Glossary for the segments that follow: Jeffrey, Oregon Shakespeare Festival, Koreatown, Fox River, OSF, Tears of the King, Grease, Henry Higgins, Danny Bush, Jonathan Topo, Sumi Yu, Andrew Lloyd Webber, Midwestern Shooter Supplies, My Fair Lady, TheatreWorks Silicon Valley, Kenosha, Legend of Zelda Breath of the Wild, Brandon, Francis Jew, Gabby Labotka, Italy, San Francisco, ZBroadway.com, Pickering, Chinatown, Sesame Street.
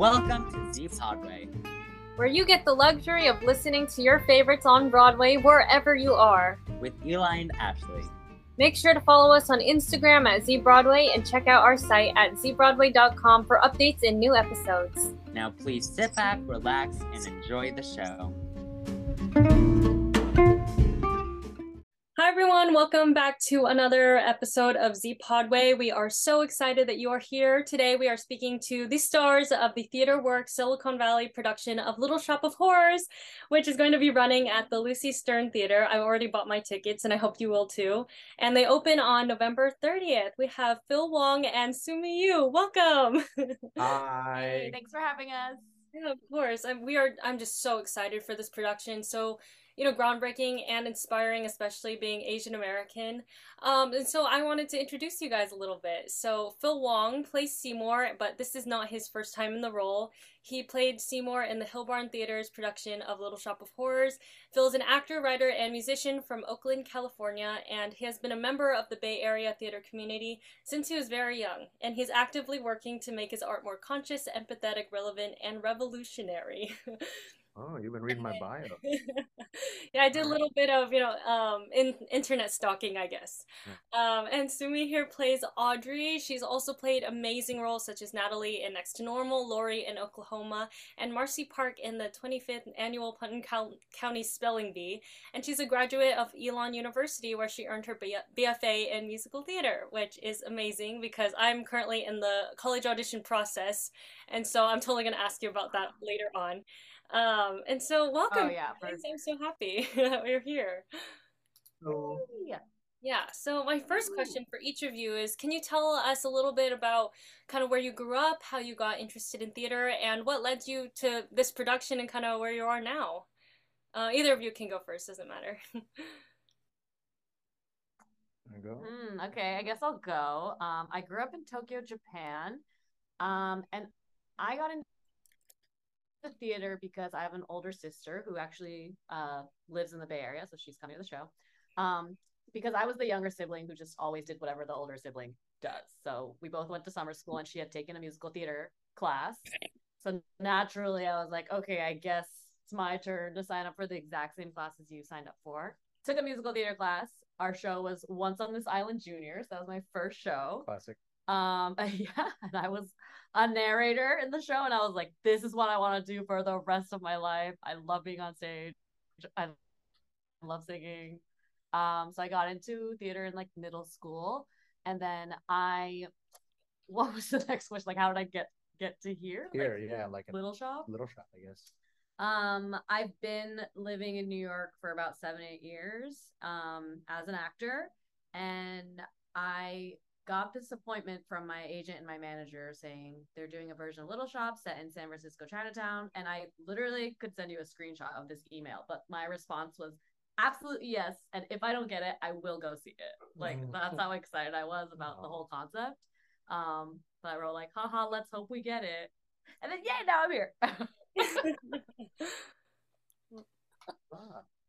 Welcome to Z Podway, where you get the luxury of listening to your favorites on Broadway wherever you are. With Eli and Ashley. Make sure to follow us on Instagram at ZBroadway and check out our site at ZBroadway.com for updates and new episodes. Now please sit back, relax, and enjoy the show. Hi everyone, welcome back to another episode of Z Podway. We are so excited that you are here. Today we are speaking to the stars of the TheatreWorks Silicon Valley production of Little Shop of Horrors, which is going to be running at the Lucy Stern Theater. I've already bought my tickets and I hope you will too. And they open on November 30th. We have Phil Wong and Sumi Yu. Welcome. Hi. Hey, thanks for having us. Yeah, of course. I'm just so excited for this production. So, you know, groundbreaking and inspiring, especially being Asian American. And so I wanted to introduce you guys a little bit. So Phil Wong plays Seymour, but this is not his first time in the role. He played Seymour in the Hillbarn Theater's production of Little Shop of Horrors. Phil is an actor, writer, and musician from Oakland, California, and he has been a member of the Bay Area theater community since he was very young, and he's actively working to make his art more conscious, empathetic, relevant, and revolutionary. Oh, you've been reading my bio. Yeah, I did a little bit of, you know, internet stalking, I guess. And Sumi here plays Audrey. She's also played amazing roles such as Natalie in Next to Normal, Lori in Oklahoma, and Marcy Park in the 25th Annual Putnam County Spelling Bee. And she's a graduate of Elon University, where she earned her BFA in musical theater, which is amazing because I'm currently in the college audition process. And so I'm totally going to ask you about that later on. And so welcome. Oh, yeah, I'm so happy that we're here. So, yeah. So my first question for each of you is, can you tell us a little bit about kind of where you grew up, how you got interested in theater, and what led you to this production and kind of where you are now? Either of you can go first, doesn't matter. Okay, I guess I'll go. I grew up in Tokyo, Japan, and I got into the theater because I have an older sister who actually lives in the Bay Area, so she's coming to the show. Because I was the younger sibling who just always did whatever the older sibling does. So we both went to summer school and she had taken a musical theater class. So naturally I was like, okay, I guess it's my turn to sign up for the exact same classes you signed up for. Took a musical theater class. Our show was Once on This Island Junior. So that was my first show. Classic. And I was a narrator in the show, and I was like, this is what I want to do for the rest of my life. I love being on stage. I love singing. So I got into theater in like middle school, and then what was the next question? Like, how did I get to here? Little Shop, I guess. I've been living in New York for about 7-8 years, as an actor, and I got this appointment from my agent and my manager saying they're doing a version of Little Shop set in San Francisco, Chinatown. And I literally could send you a screenshot of this email, but my response was absolutely yes. And if I don't get it, I will go see it. Like, that's how excited I was about the whole concept. But we're all like, haha, let's hope we get it. And then, yay, now I'm here.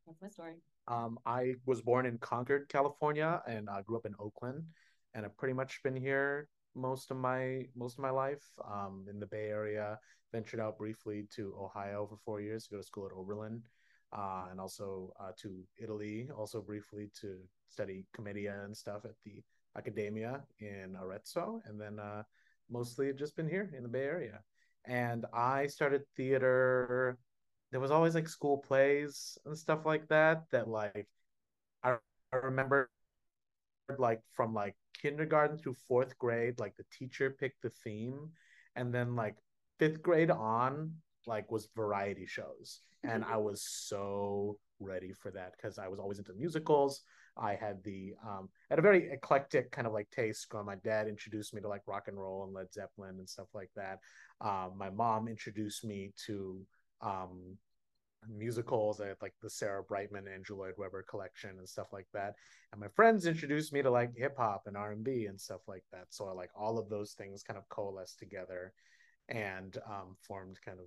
That's my story. I was born in Concord, California, and grew up in Oakland. And I've pretty much been here most of my life, in the Bay Area. Ventured out briefly to Ohio for 4 years to go to school at Oberlin, and also to Italy, also briefly to study commedia and stuff at the Academia in Arezzo. And then mostly just been here in the Bay Area. And I started theater. There was always like school plays and stuff like that. That like I remember, like from like kindergarten through 4th grade, like the teacher picked the theme, and then like 5th grade on, like, was variety shows, and I was so ready for that because I was always into musicals. I had the I had a very eclectic kind of like taste. My dad introduced me to like rock and roll and Led Zeppelin and stuff like that. My mom introduced me to musicals. I had like the Sarah Brightman, Andrew Lloyd Webber collection and stuff like that. And my friends introduced me to like hip hop and R&B and stuff like that. So I, like, all of those things kind of coalesced together and formed kind of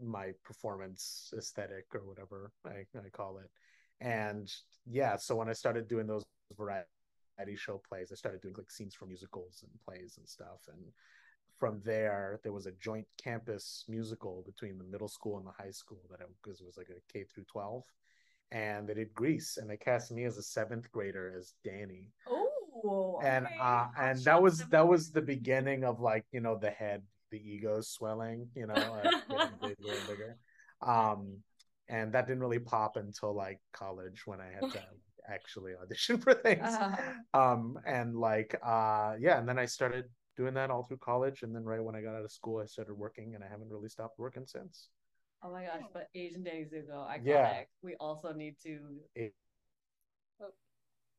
my performance aesthetic or whatever I call it. And yeah, so when I started doing those variety show plays, I started doing like scenes from musicals and plays and stuff, and from there, there was a joint campus musical between the middle school and the high school that it was like a K through 12. And they did Grease, and they cast me as a seventh grader as Danny. Oh, okay. And that was the beginning of, like, you know, the head, the ego swelling, you know, getting bigger. And that didn't really pop until like college when I had to actually audition for things. And then I started doing that all through college, and then right when I got out of school, I started working, and I haven't really stopped working since. Oh my gosh, but Asian Danny Zuko, iconic. Yeah. We also need to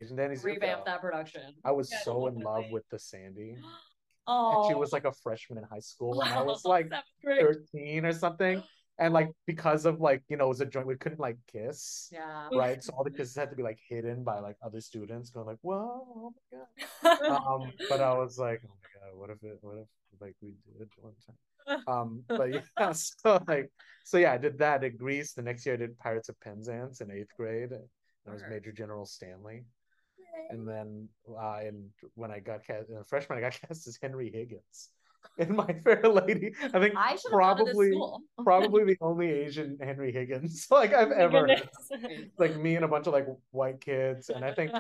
Asian Danny Zuko. Revamp that production. I was so in love with the Sandy. Oh. And she was like a freshman in high school, and I was like 13 or something. And like, because of like, you know, it was a joint, we couldn't like kiss. Yeah. Right. So all the kisses had to be like hidden by like other students going like, whoa, oh my God. But I was like, oh my God, what if like we did it one time? But yeah, so I did that at Greece. The next year I did Pirates of Penzance in 8th grade. I was Major General Stanley. Yay. And then when I got cast, a freshman, I got cast as Henry Higgins in My Fair Lady. I think I probably the only Asian Henry Higgins like I've ever had. Like me and a bunch of like white kids, and I think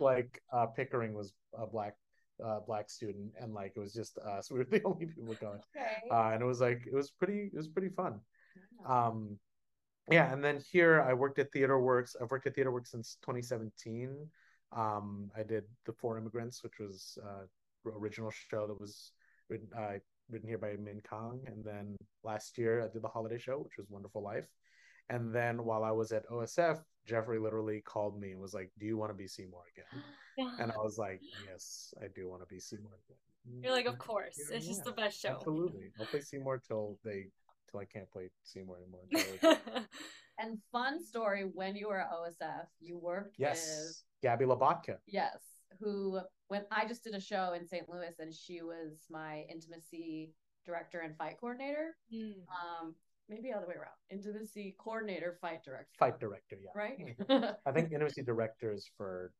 like Pickering was a black student, and like it was just us. We were the only people going, and it was pretty fun. And then here I worked at TheatreWorks. I've worked at TheatreWorks since 2017. I did The Four Immigrants, which was original show that was written here by Min Kong, and then last year I did The Holiday Show, which was Wonderful Life. And then while I was at OSF, Jeffrey literally called me and was like, do you want to be Seymour again? Yeah. And I was like, yes, I do want to be Seymour again. You're like, of course. Yeah, it's just the best show. Absolutely. I'll play Seymour till I can't play Seymour anymore. And fun story, when you were at OSF, you worked with Gabby Labotka. Yes. Who, when I just did a show in St. Louis, and she was my intimacy director and fight coordinator. Mm. Maybe other way around. Intimacy coordinator, fight director. Fight director, yeah. Right? I think intimacy director is for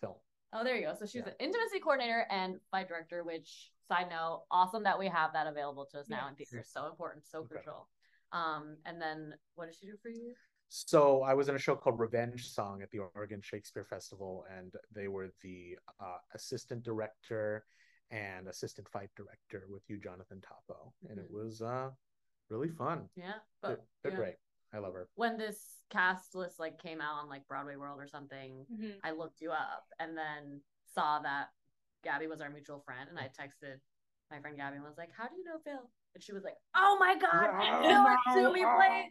film. Oh, there you go. So she was an intimacy coordinator and fight director, which, side note, awesome that we have that available to us now in theaters. So important, so crucial. And then what did she do for you? So I was in a show called Revenge Song at the Oregon Shakespeare Festival, and they were the assistant director and assistant fight director with you, Jonathan Topo. Mm-hmm. And it was... really fun. Yeah, but they're great. I love her. When this cast list like came out on like Broadway World or something, I looked you up and then saw that Gabby was our mutual friend, and I texted my friend Gabby and was like, "How do you know Phil?" And she was like, "Oh my God, Phil and Sumi play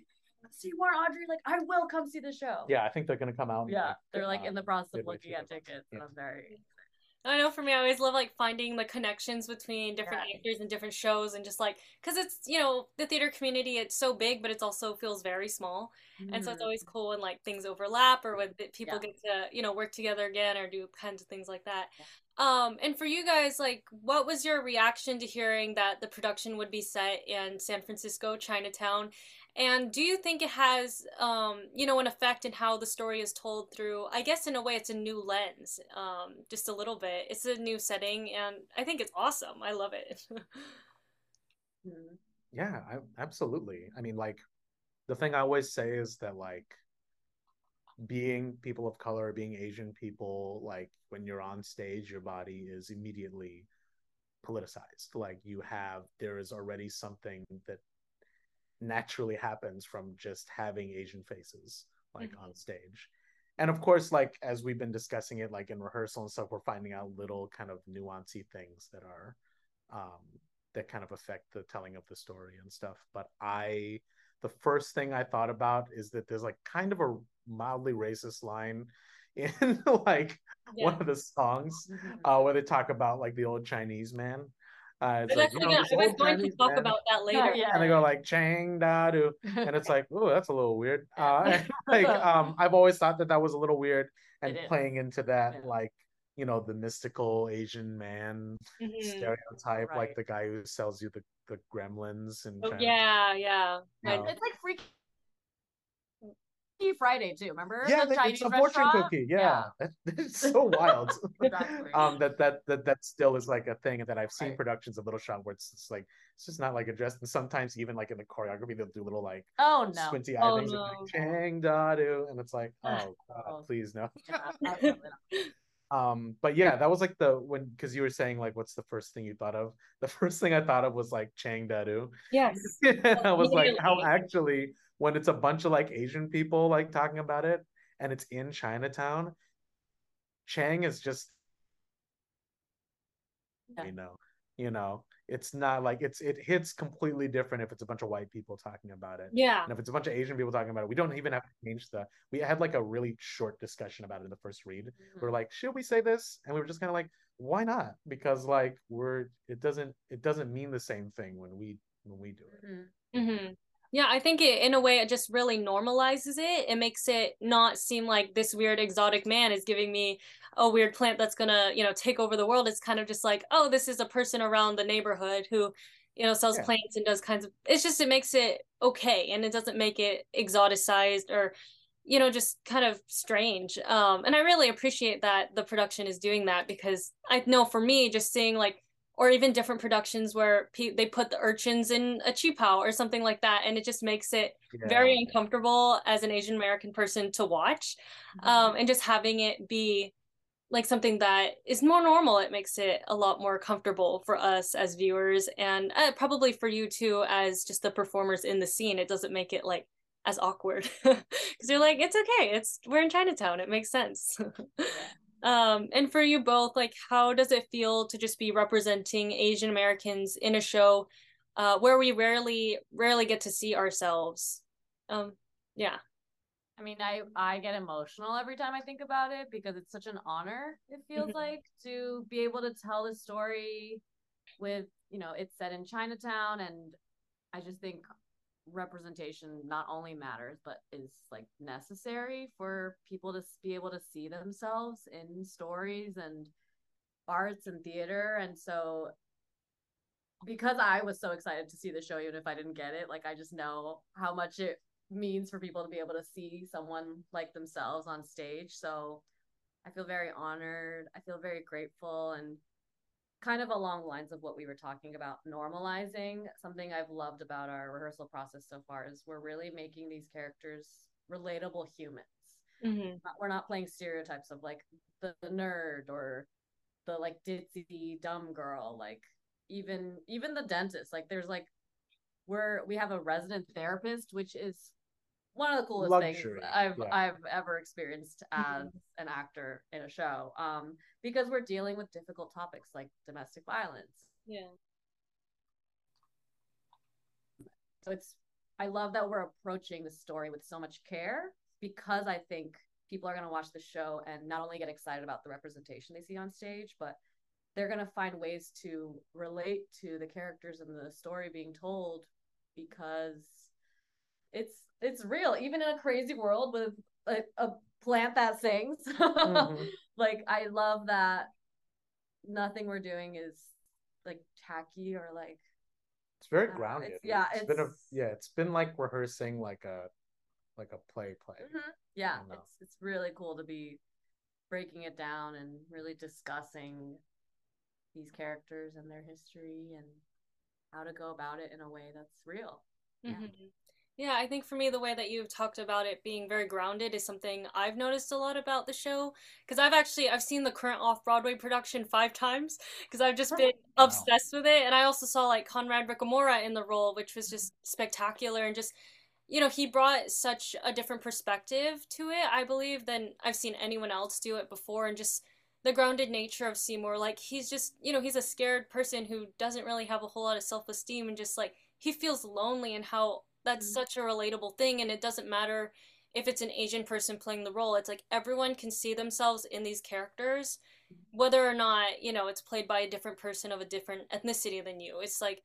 Seymour Audrey! Like, I will come see the show." Yeah, I think they're gonna come out. Yeah, they're like in the process of looking at tickets. Yeah. And I'm very. I know for me, I always love like finding the connections between different actors and different shows, and just like, because it's, you know, the theater community, it's so big, but it also feels very small. Mm-hmm. And so it's always cool when like things overlap, or when people get to, you know, work together again or do kinds of things like that. Yeah. And for you guys, like, what was your reaction to hearing that the production would be set in San Francisco, Chinatown? And do you think it has, you know, an effect in how the story is told through, I guess in a way it's a new lens, just a little bit. It's a new setting, and I think it's awesome. I love it. Yeah, absolutely. I mean, like, the thing I always say is that, like, being people of color, being Asian people, like, when you're on stage, your body is immediately politicized. Like, there is already something that naturally happens from just having Asian faces like on stage. And of course, like, as we've been discussing it, like in rehearsal and stuff, we're finding out little kind of nuancy things that are that kind of affect the telling of the story and stuff. But the first thing I thought about is that there's like kind of a mildly racist line in like one of the songs where they talk about like the old Chinese man. I was going to talk about that later. And they go like Chang Da Do, and it's like, oh, that's a little weird. I've always thought that was a little weird, and playing into that, like, you know, the mystical Asian man stereotype, like the guy who sells you the gremlins and. Oh, yeah, yeah. You know? It's like freaking. Friday too, remember? Yeah, the Chinese, it's a fortune cookie. Yeah, yeah. It's so wild. Exactly. That still is like a thing that I've seen productions of Little Shop where it's just not like addressed, and sometimes even like in the choreography they'll do little like squinty eye things like Chang Da Do, and it's like oh God, please no. Yeah, but yeah, that was like because you were saying like, what's the first thing you thought of? The first thing I thought of was like Chang Da Do. Yes. I was like, how actually, when it's a bunch of like Asian people like talking about it and it's in Chinatown, Chang is just, you know, it's not like, it hits completely different if it's a bunch of white people talking about it. Yeah. And if it's a bunch of Asian people talking about it, we don't even have to change we had like a really short discussion about it in the first read. Mm-hmm. We're like, should we say this? And we were just kind of like, why not? Because like it doesn't mean the same thing when we do it. Mm-hmm. Mm-hmm. Yeah, I think in a way it just really normalizes it. It makes it not seem like this weird exotic man is giving me a weird plant that's gonna, take over the world. It's kind of just like, oh, this is a person around the neighborhood who, sells plants and does kinds of, it makes it okay. And it doesn't make it exoticized or, just kind of strange. And I really appreciate that the production is doing that, because I know for me, just seeing like, or even different productions where they put the urchins in a qipao or something like that. And it just makes it very uncomfortable as an Asian American person to watch. Mm-hmm. And just having it be like something that is more normal, it makes it a lot more comfortable for us as viewers, and probably for you too, as just the performers in the scene. It doesn't make it like as awkward, because you're like, it's okay. We're in Chinatown. It makes sense. And for you both, like, how does it feel to just be representing Asian Americans in a show where we rarely get to see ourselves? I mean, I get emotional every time I think about it, because it's such an honor, it feels like, to be able to tell the story with, it's set in Chinatown. And I just think representation not only matters, but is like necessary for people to be able to see themselves in stories and arts and theater. And so, because I was so excited to see the show, even if I didn't get it, like, I just know how much it means for people to be able to see someone like themselves on stage. So I feel very honored. I feel very grateful, and kind of along the lines of what we were talking about, normalizing. Something I've loved about our rehearsal process so far is we're really making these characters relatable humans. Mm-hmm. We're not playing stereotypes of like the nerd or the like ditzy dumb girl, like even the dentist. Like there's like, we have a resident therapist, which is one of the coolest things I've ever experienced as an actor in a show, because we're dealing with difficult topics like domestic violence. Yeah. So I love that we're approaching the story with so much care, because I think people are going to watch the show and not only get excited about the representation they see on stage, but they're going to find ways to relate to the characters and the story being told, because it's real, even in a crazy world with a plant that sings. Mm-hmm. Like, I love that nothing we're doing is like tacky or like. It's very grounded. It's been like rehearsing like a play. Mm-hmm. Yeah, it's really cool to be breaking it down and really discussing these characters and their history and how to go about it in a way that's real. Mm-hmm. Yeah. Yeah, I think for me, the way that you've talked about it being very grounded is something I've noticed a lot about the show, because I've seen the current off-Broadway production 5 times, because I've just been obsessed with it. And I also saw like Conrad Ricamora in the role, which was just spectacular, and just, he brought such a different perspective to it, I believe, than I've seen anyone else do it before. And just the grounded nature of Seymour, like he's just, he's a scared person who doesn't really have a whole lot of self-esteem, and just like he feels lonely, and how that's such a relatable thing. And it doesn't matter if it's an Asian person playing the role. It's like everyone can see themselves in these characters, whether or not, it's played by a different person of a different ethnicity than you. It's like,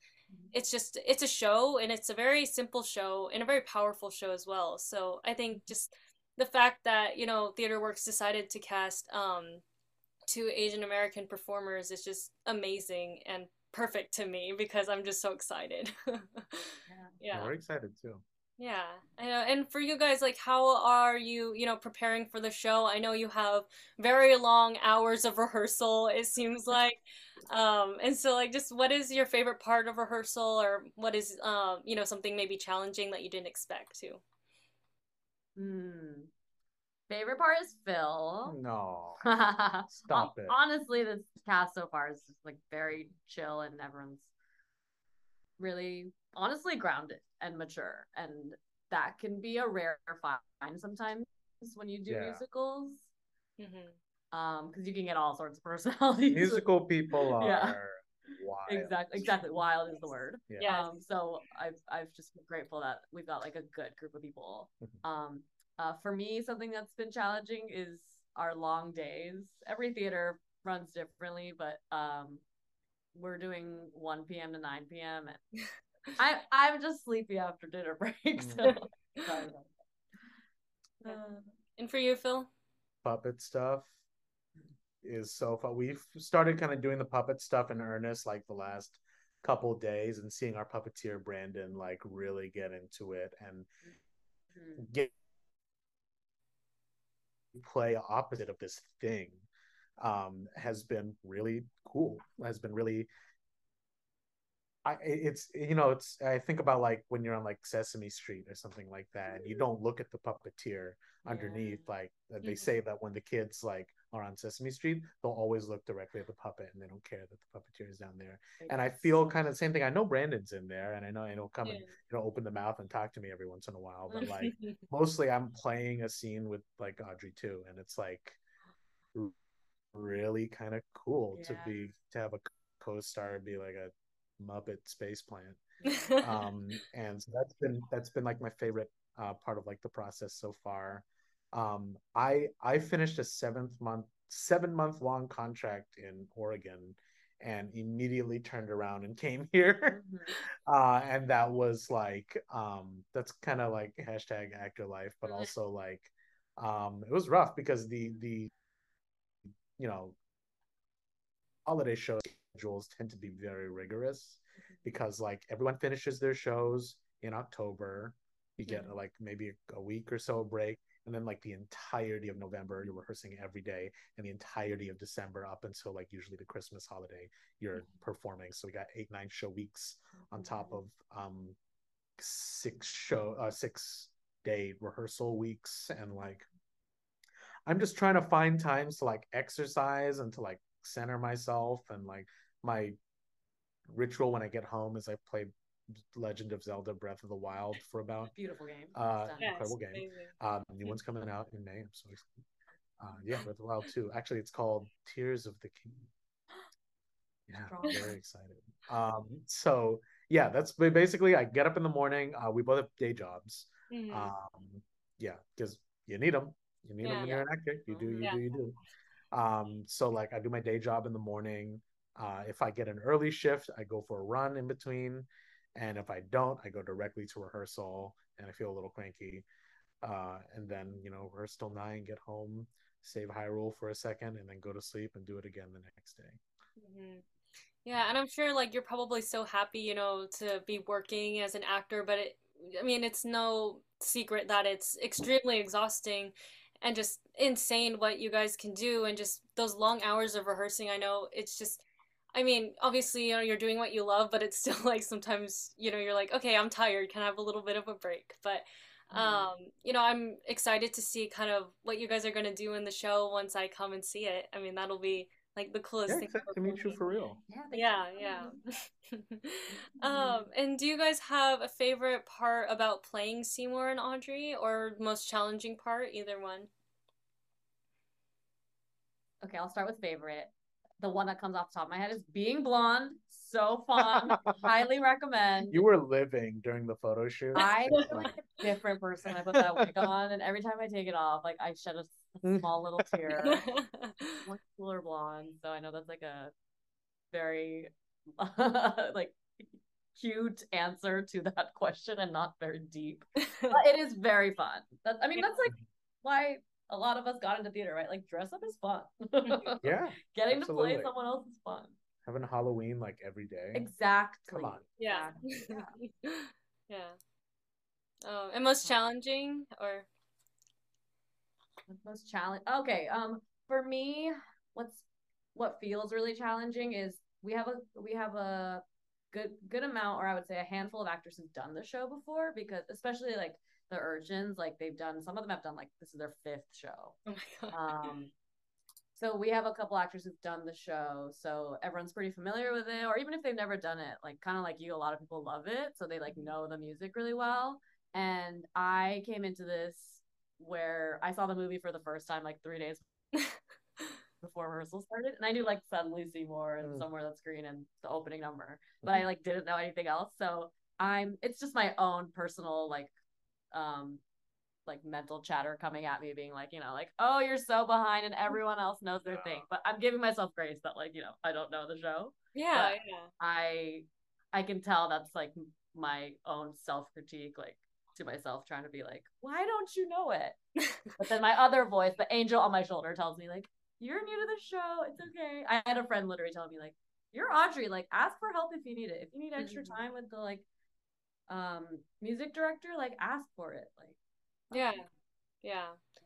it's a show, and it's a very simple show and a very powerful show as well. So I think just the fact that, TheatreWorks decided to cast 2 Asian American performers is just amazing and perfect to me, because I'm just so excited. Yeah. We're excited too. Yeah, I know. And for you guys, like, how are you, you know, preparing for the show? I know you have very long hours of rehearsal, it seems like. And so, like, just what is your favorite part of rehearsal, or what is, you know, something maybe challenging that you didn't expect to? Favorite part is Phil. No. Stop it. Honestly, this cast so far is just, like, very chill, and everyone's really honestly grounded and mature, and that can be a rare find sometimes when you do musicals, because you can get all sorts of personalities. Musical people are wild. Exactly wild is the word. So I've just been grateful that we've got like a good group of people. For me, something that's been challenging is our long days. Every theater runs differently, but we're doing 1 p.m. to 9 p.m. and I'm just sleepy after dinner break. So. And for you, Phil? Puppet stuff is so fun. We've started kind of doing the puppet stuff in earnest like the last couple days, and seeing our puppeteer Brandon like really get into it and get play opposite of this thing has been really cool. Has been really. I think about like when you're on like Sesame Street or something like that, and you don't look at the puppeteer underneath. Like they say that when the kids like are on Sesame Street, they'll always look directly at the puppet, and they don't care that the puppeteer is down there. And I feel kind of the same thing. I know Brandon's in there, and I know he'll come and he'll open the mouth and talk to me every once in a while. But like mostly, I'm playing a scene with like Audrey too, and it's like really kind of cool to have a co-star be like a Muppet space plant. And so that's been like my favorite part of like the process so far. I finished a 7 month long contract in Oregon and immediately turned around and came here. And that was like that's kind of like hashtag actor life, but also like it was rough because the you know holiday shows schedules tend to be very rigorous because like everyone finishes their shows in October. You get like maybe a week or so break, and then like the entirety of November you're rehearsing every day, and the entirety of December up until like usually the Christmas holiday you're performing. So we got 8-9 show weeks on top of 6-day rehearsal weeks, and like I'm just trying to find times to like exercise and to like center myself. And like my ritual when I get home is I play Legend of Zelda Breath of the Wild for about beautiful game, incredible game. Amazing. New one's coming out in May. I'm so excited. Breath of the Wild 2. Actually, it's called Tears of the King. Yeah, I'm very excited. So yeah, that's basically. I get up in the morning. We both have day jobs. Because you need them. You need them when you're an actor. You do. You do. So like I do my day job in the morning. If I get an early shift, I go for a run in between, and if I don't, I go directly to rehearsal, and I feel a little cranky, and then rehearse till 9, get home, save Hyrule for a second, and then go to sleep and do it again the next day. And I'm sure like you're probably so happy to be working as an actor, but it's no secret that it's extremely exhausting and just insane what you guys can do, and just those long hours of rehearsing. I know it's just, obviously, you're doing what you love, but it's still like sometimes, you're like, okay, I'm tired, can I have a little bit of a break? But, I'm excited to see kind of what you guys are going to do in the show once I come and see it. That'll be like the coolest thing. Except to meet you for real. And do you guys have a favorite part about playing Seymour and Audrey, or most challenging part? Either one. Okay, I'll start with favorite. The one that comes off the top of my head is being blonde. So fun. Highly recommend. You were living during the photo shoot. I am like a different person. I put that wig on, and every time I take it off, like I shed a small little tear. Much cooler blonde. So I know that's like a very like cute answer to that question, and not very deep. But it is very fun. That's like why a lot of us got into theater, right? Like dress up is fun. Getting absolutely. To play someone else is fun. Having Halloween like every day. Exactly. Come on. Yeah. Oh, and most challenging or? Most challenge. Okay. For me, what feels really challenging is we have a good amount, or I would say a handful of actors who've done the show before, because especially like the urchins, like they've done, some of them have done like, this is their 5th show. Oh my God. So we have a couple actors who've done the show, so everyone's pretty familiar with it, or even if they've never done it, like kind of like you, a lot of people love it, so they like know the music really well. And I came into this where I saw the movie for the first time like 3 days before rehearsal started, and I knew like Suddenly Seymour and Somewhere That's Green and the opening number, but I like didn't know anything else. So it's just my own personal like mental chatter coming at me being like, you know, like, oh, you're so behind and everyone else knows their thing, but I'm giving myself grace that like, you know, I don't know the show. Yeah, yeah. I can tell that's like my own self-critique, like to myself, trying to be like, why don't you know it? But then my other voice, the angel on my shoulder, tells me like, you're new to the show, it's okay. I had a friend literally tell me like, you're Audrey, like ask for help if you need it, if you need extra time with the like music director, like ask for it, like yeah.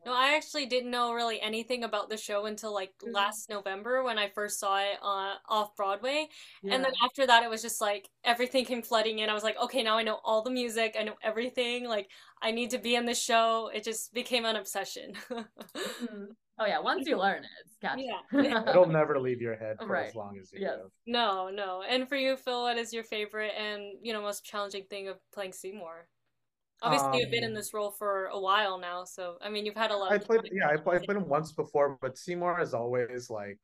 No, I actually didn't know really anything about the show until like last November when I first saw it off Broadway. Yeah. And then after that, it was just like everything came flooding in. I was like, okay, now I know all the music. I know everything. Like I need to be in the show. It just became an obsession. Oh yeah, once you learn it, it's catchy. Yeah. It'll never leave your head for as long as you go. No. And for you, Phil, what is your favorite and, you know, most challenging thing of playing Seymour? Obviously, you've been in this role for a while now, so I mean, you've had a lot. I've played him once before, but Seymour is always like,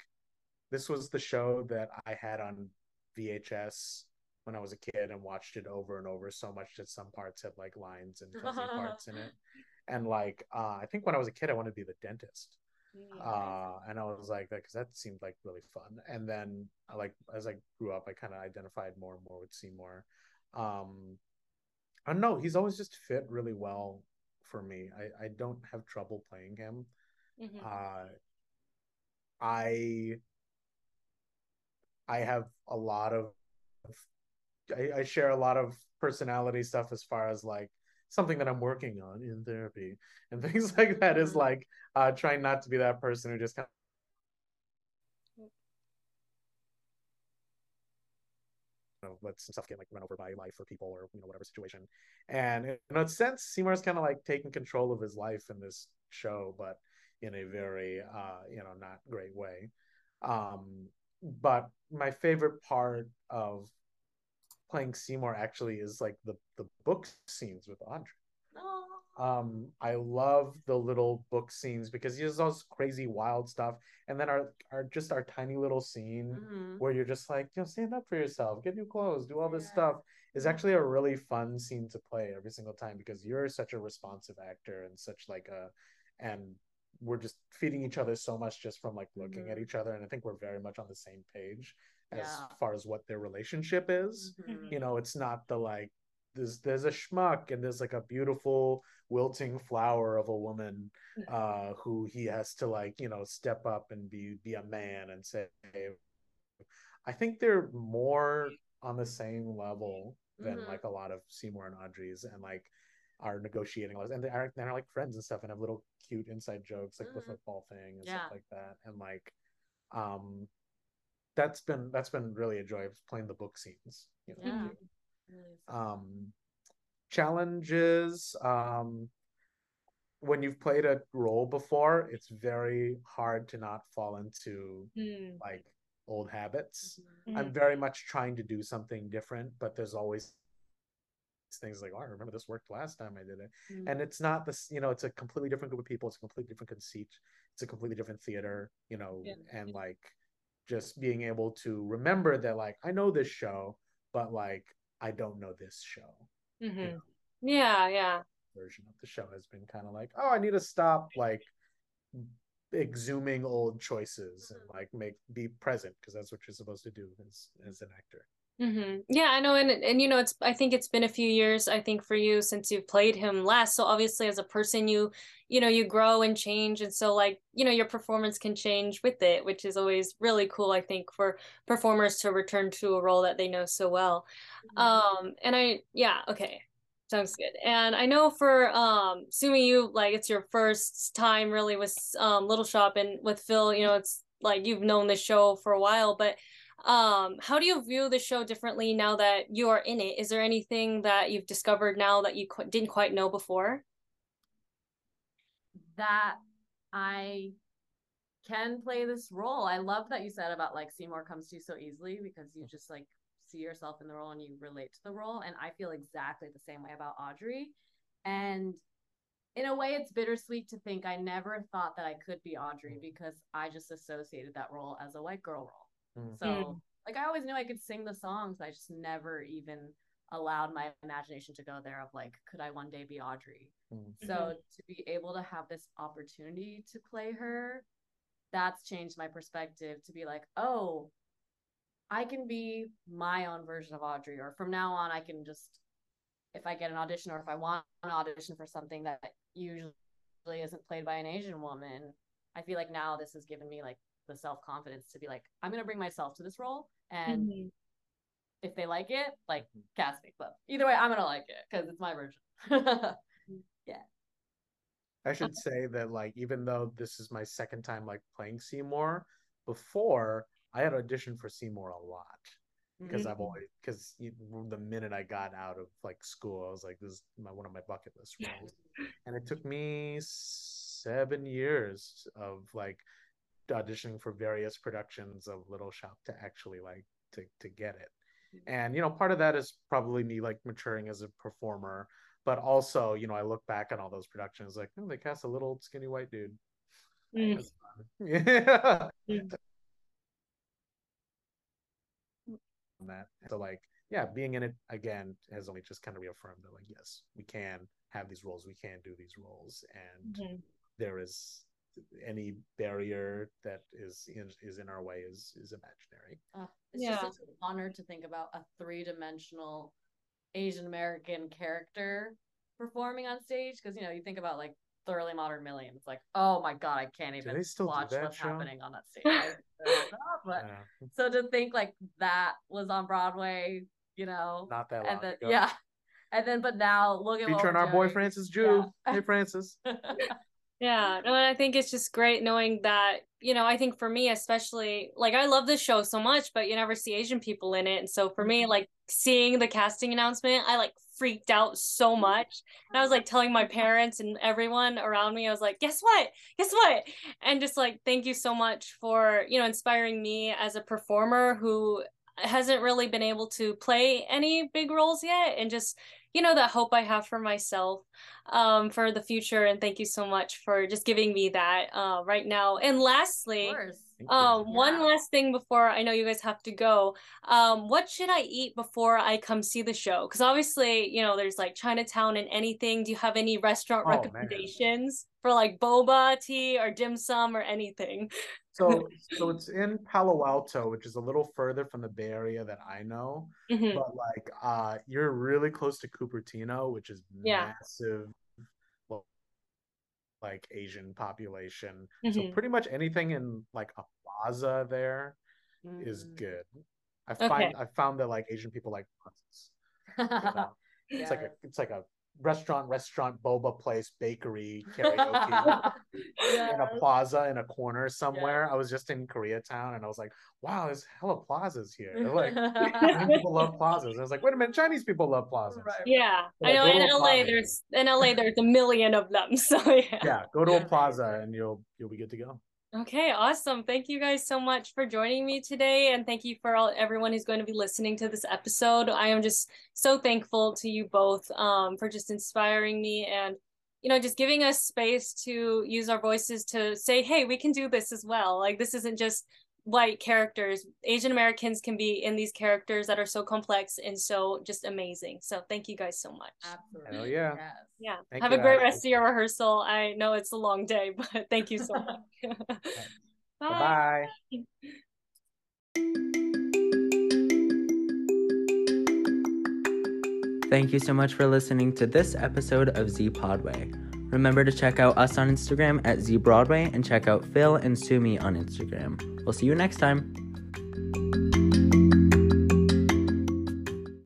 this was the show that I had on VHS when I was a kid and watched it over and over so much that some parts had like lines and fuzzy parts in it. And like, I think when I was a kid, I wanted to be the dentist, and I was like, because that seemed like really fun. And then, as I grew up, I kind of identified more and more with Seymour. I don't know, he's always just fit really well for me. I don't have trouble playing him. I have a lot of, I share a lot of personality stuff as far as like something that I'm working on in therapy and things like that, is like trying not to be that person who just kind of let some stuff get like run over by life or people or, you know, whatever situation. And in a sense, Seymour's kind of like taking control of his life in this show, but in a very you know, not great way. But my favorite part of playing Seymour actually is like the book scenes with Audrey. I love the little book scenes because he does all this crazy wild stuff, and then our tiny little scene where you're just like, you know, stand up for yourself, get new clothes, do all this stuff, is actually a really fun scene to play every single time, because you're such a responsive actor and such like and we're just feeding each other so much just from like looking at each other. And I think we're very much on the same page as far as what their relationship is. You know, it's not the like, there's a schmuck and there's like a beautiful wilting flower of a woman who he has to like, you know, step up and be a man and say, I think they're more on the same level than like a lot of Seymour and Audrey's, and like are negotiating all this, and they're like friends and stuff and have little cute inside jokes like the football thing and stuff like that. And like that's been really a joy playing the book scenes, you know. Challenges, when you've played a role before, it's very hard to not fall into like old habits. I'm very much trying to do something different, but there's always things like, oh, I remember this worked last time I did it. And it's not this, you know, it's a completely different group of people, it's a completely different conceit, it's a completely different theater, you know. And like just being able to remember that like, I know this show, but like I don't know this show. You know? Yeah. Version of the show has been kind of like, oh, I need to stop like exhuming old choices and like be present, because that's what you're supposed to do as an actor. Yeah, I know, and you know, it's, I think it's been a few years, I think, for you since you played him last. So obviously, as a person, you know, you grow and change, and so like, you know, your performance can change with it, which is always really cool, I think, for performers to return to a role that they know so well. And I, yeah, okay, Sounds good. And I know for Sumi Yu, like, it's your first time really with Little Shop, and with Phil, you know, it's like you've known the show for a while, but how do you view the show differently now that you are in it? Is there anything that you've discovered now that you didn't quite know before? That I can play this role. I love that you said about, like, Seymour comes to you so easily, because you just, like, see yourself in the role and you relate to the role. And I feel exactly the same way about Audrey. And in a way, it's bittersweet to think I never thought that I could be Audrey, because I just associated that role as a white girl role. Mm-hmm. So, like, I always knew I could sing the songs. I just never even allowed my imagination to go there of, like, could I one day be Audrey? Mm-hmm. So to be able to have this opportunity to play her, that's changed my perspective to be like, oh, I can be my own version of Audrey, or from now on, I can just, if I get an audition, or if I want an audition for something that usually isn't played by an Asian woman, I feel like now this has given me, like, the self-confidence to be like, I'm going to bring myself to this role. And mm-hmm. if they like it, like, cast me. But either way, I'm going to like it because it's my version. Yeah. I should say that, like, even though this is my second time, like, playing Seymour, before I had auditioned for Seymour a lot, because mm-hmm. because the minute I got out of, like, school, I was like, this is one of my bucket list roles. And it took me 7 years of, like, auditioning for various productions of Little Shop to actually, like, to get it. Mm-hmm. And, you know, part of that is probably me, like, maturing as a performer, but also, you know, I look back on all those productions like, oh, they cast a little skinny white dude. Mm-hmm. Yeah. Mm-hmm. That, so, like, yeah, being in it again has only just kind of reaffirmed that, like, yes, we can have these roles, we can do these roles, and mm-hmm. there is any barrier that is in our way is imaginary. It's just an honor to think about a three-dimensional Asian American character performing on stage, because, you know, you think about, like, Thoroughly Modern Million, it's like, oh my god, I can't even watch what's happening on that stage. So to think, like, that was on Broadway, you know, not that long ago. Yeah, and then but now look at featuring our boy Francis Jew. Yeah. Hey Francis. Yeah, and I think it's just great knowing that, you know, I think for me especially, like, I love this show so much, but you never see Asian people in it, and so for me, like, seeing the casting announcement, I, like, freaked out so much, and I was like telling my parents and everyone around me, I was like, guess what, and just like, thank you so much for, you know, inspiring me as a performer who hasn't really been able to play any big roles yet, and just, you know, that hope I have for myself for the future, and thank you so much for just giving me that right now. And lastly, one last thing before I know you guys have to go, what should I eat before I come see the show? Because obviously, you know, there's like Chinatown and anything. Do you have any restaurant recommendations for like boba tea or dim sum or anything? So it's in Palo Alto, which is a little further from the Bay Area that I know, mm-hmm. but like you're really close to Cupertino, which is massive, like Asian population. Mm-hmm. So pretty much anything in like a plaza there is good. I found that like Asian people like plazas. Yeah. It's like a restaurant, boba place, bakery, karaoke, in a plaza in a corner somewhere. Yeah. I was just in Koreatown and I was like, wow, there's hella plazas here. They're like, people love plazas. And I was like, wait a minute, Chinese people love plazas. Right. Yeah, so I know in LA there's a million of them. So yeah, go to a plaza and you'll be good to go. Okay, awesome. Thank you guys so much for joining me today. And thank you for everyone who's going to be listening to this episode. I am just so thankful to you both for just inspiring me and, you know, just giving us space to use our voices to say, hey, we can do this as well. Like, this isn't just white characters. Asian Americans can be in these characters that are so complex and so just amazing. So thank you guys so much. Absolutely. Oh yeah. Yes. Yeah. Have a great rest of your rehearsal. I know it's a long day, but thank you so much. Bye. Thank you so much for listening to this episode of Z Podway. Remember to check out us on Instagram at ZBroadway and check out Phil and Sumi on Instagram. We'll see you next time.